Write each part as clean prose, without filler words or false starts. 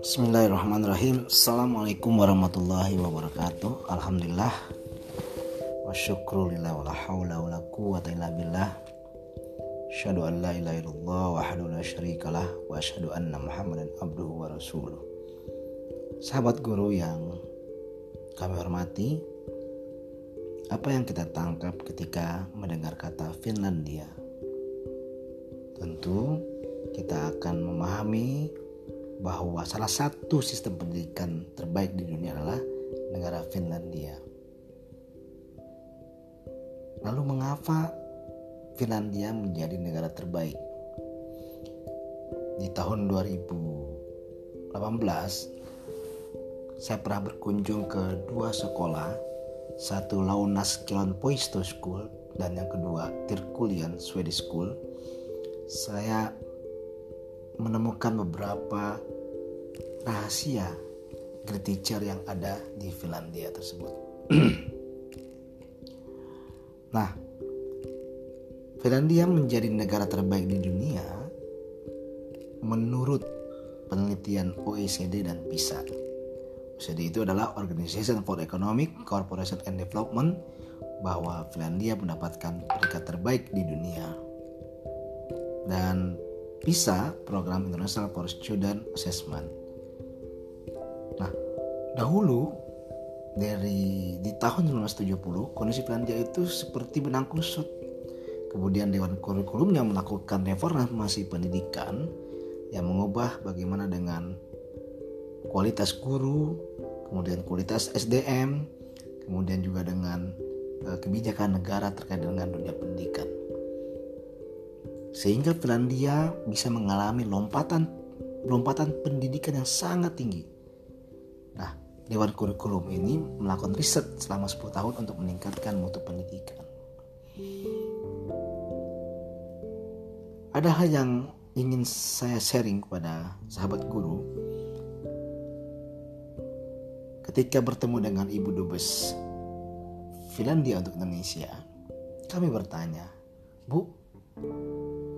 Bismillahirrahmanirrahim. Assalamualaikum warahmatullahi wabarakatuh. Alhamdulillah wa syukrulillah wa la hawla wa la quwwata illa billah. Asyhadu an la ilaha illallah wahdahu la syarikalah wa asyhadu anna Muhammadan abduhu wa rasuluh. Sahabat guru yang kami hormati, apa yang kita tangkap ketika mendengar kata Finlandia? Tentu kita akan memahami bahwa salah satu sistem pendidikan terbaik di dunia adalah negara Finlandia. Lalu mengapa Finlandia menjadi negara terbaik? Di tahun 2018 saya pernah berkunjung ke dua sekolah, satu Launas Kilonpoisto School dan yang kedua Tirkulian Swedish School. Saya menemukan beberapa rahasia great teacher yang ada di Finlandia tersebut. Nah, Finlandia menjadi negara terbaik di dunia menurut penelitian OECD dan PISA. OECD itu adalah Organization for Economic, Cooperation and Development, bahwa Finlandia mendapatkan peringkat terbaik di dunia. Dan PISA, Program International for Student Assessment. Nah, dahulu di tahun 1970 kondisi Finlandia itu seperti benang kusut. Kemudian Dewan Kurikulum yang melakukan reformasi pendidikan yang mengubah bagaimana dengan kualitas guru, kemudian kualitas SDM, kemudian juga dengan kebijakan negara terkait dengan dunia pendidikan. Sehingga Finlandia bisa mengalami lompatan pendidikan yang sangat tinggi. Nah, Dewan Kurikulum ini melakukan riset selama 10 tahun untuk meningkatkan mutu pendidikan. Ada hal yang ingin saya sharing kepada sahabat guru. Ketika bertemu dengan Ibu Dubes Finlandia untuk Indonesia, kami bertanya, "Bu,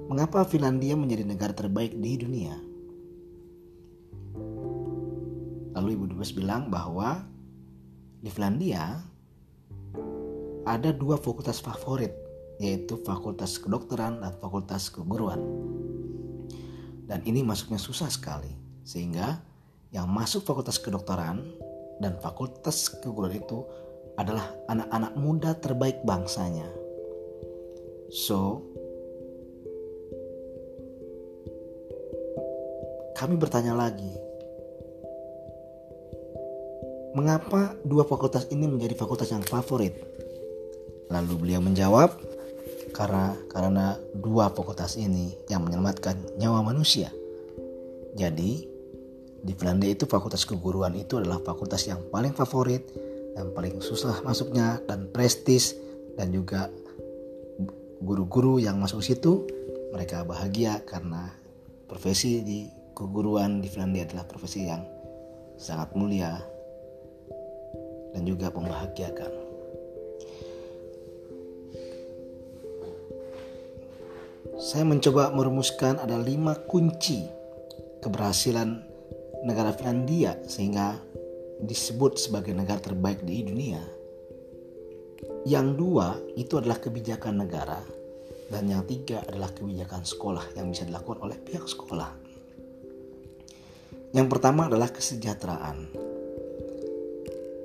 mengapa Finlandia menjadi negara terbaik di dunia?" Lalu Ibu Dubes bilang bahwa di Finlandia ada dua fakultas favorit, yaitu fakultas kedokteran dan fakultas keguruan. Dan ini masuknya susah sekali, sehingga yang masuk fakultas kedokteran dan fakultas keguruan itu adalah anak-anak muda terbaik bangsanya. So, kami bertanya lagi, mengapa dua fakultas ini menjadi fakultas yang favorit? Lalu beliau menjawab, karena dua fakultas ini yang menyelamatkan nyawa manusia. Jadi di Belanda itu fakultas keguruan itu adalah fakultas yang paling favorit, yang paling susah masuknya dan prestis, dan juga guru-guru yang masuk situ mereka bahagia karena profesi di keguruan di Finlandia adalah profesi yang sangat mulia dan juga membahagiakan. Saya mencoba merumuskan ada 5 kunci keberhasilan negara Finlandia sehingga disebut sebagai negara terbaik di dunia. Yang 2 itu adalah kebijakan negara, dan yang 3 adalah kebijakan sekolah yang bisa dilakukan oleh pihak sekolah. Yang pertama adalah kesejahteraan.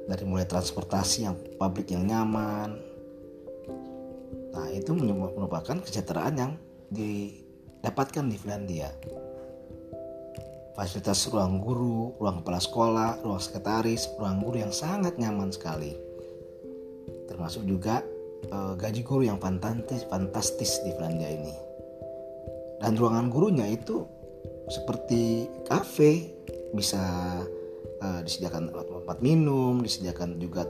Dari mulai transportasi yang publik yang nyaman. Nah, itu merupakan kesejahteraan yang didapatkan di Finlandia. Fasilitas ruang guru, ruang kepala sekolah, ruang sekretaris, ruang guru yang sangat nyaman sekali. Termasuk juga gaji guru yang fantastis di Finlandia ini. Dan ruangan gurunya itu seperti kafe, bisa disediakan tempat minum, disediakan juga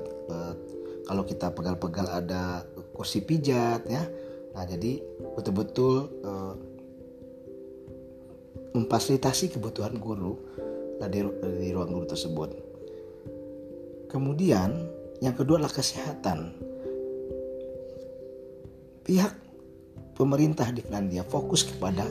kalau kita pegal-pegal ada kursi pijat ya. Nah, jadi betul-betul memfasilitasi kebutuhan guru di ruang guru tersebut. Kemudian yang kedua adalah kesehatan. Pihak pemerintah di Finlandia fokus kepada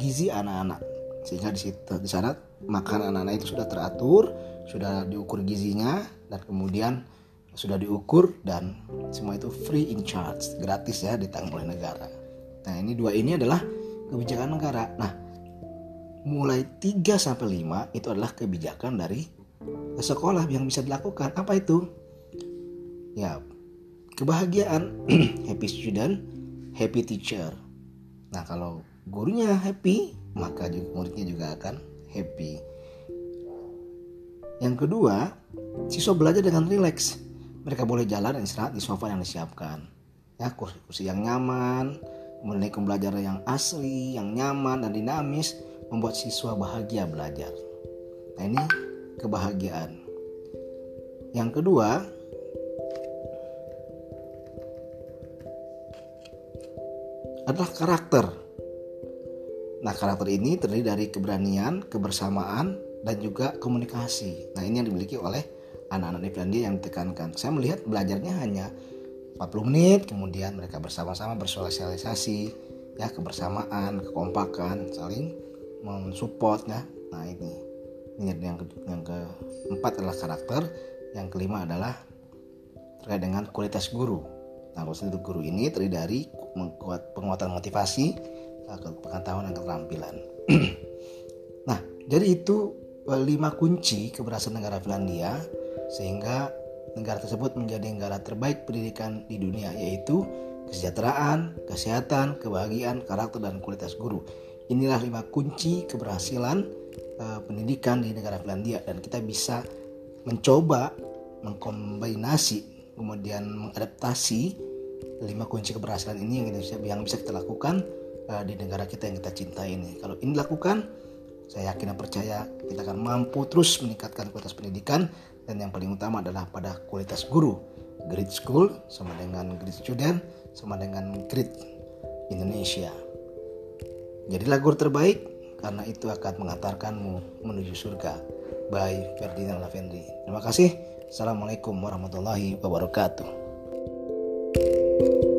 gizi anak-anak, sehingga di sana makanan anak-anak itu sudah teratur, sudah diukur gizinya, dan kemudian sudah diukur, dan semua itu free in charge, gratis ya, ditanggung oleh negara. Nah, ini dua ini adalah kebijakan negara. Nah, mulai 3 sampai 5 itu adalah kebijakan dari sekolah yang bisa dilakukan. Apa itu? Ya, kebahagiaan, happy student, happy teacher. Nah, kalau gurunya happy, maka muridnya juga akan happy. Yang kedua, siswa belajar dengan rileks. Mereka boleh jalan dan istirahat di sofa yang disiapkan. Ya, kursi yang nyaman, memiliki pembelajaran yang asli, yang nyaman dan dinamis, membuat siswa bahagia belajar. Nah, ini kebahagiaan. Yang kedua, adalah karakter. Nah, karakter ini terdiri dari keberanian, kebersamaan, dan juga komunikasi. Nah, ini yang dimiliki oleh anak-anak di Finlandia yang ditekankan. Saya melihat belajarnya hanya 40 menit, kemudian mereka bersama-sama bersosialisasi, ya, kebersamaan, kekompakan, saling mensupport, ya. Nah, ini yang keempat adalah karakter, yang kelima adalah terkait dengan kualitas guru. Nah, kualitas guru ini terdiri dari penguatan motivasi, pengetahuan dan keterampilan. Nah, jadi itu 5 kunci keberhasilan negara Finlandia sehingga negara tersebut menjadi negara terbaik pendidikan di dunia, yaitu kesejahteraan, kesehatan, kebahagiaan, karakter dan kualitas guru. Inilah 5 kunci keberhasilan pendidikan di negara Finlandia, dan kita bisa mencoba mengkombinasi kemudian mengadaptasi 5 kunci keberhasilan ini yang bisa kita lakukan di negara kita yang kita cintai ini. Kalau ini dilakukan, saya yakin dan percaya kita akan mampu terus meningkatkan kualitas pendidikan, dan yang paling utama adalah pada kualitas guru. Great school sama dengan great student sama dengan great Indonesia. Jadilah guru terbaik, karena itu akan mengantarkanmu menuju surga. By Ferdinand Lavendi. Terima kasih. Assalamualaikum warahmatullahi wabarakatuh.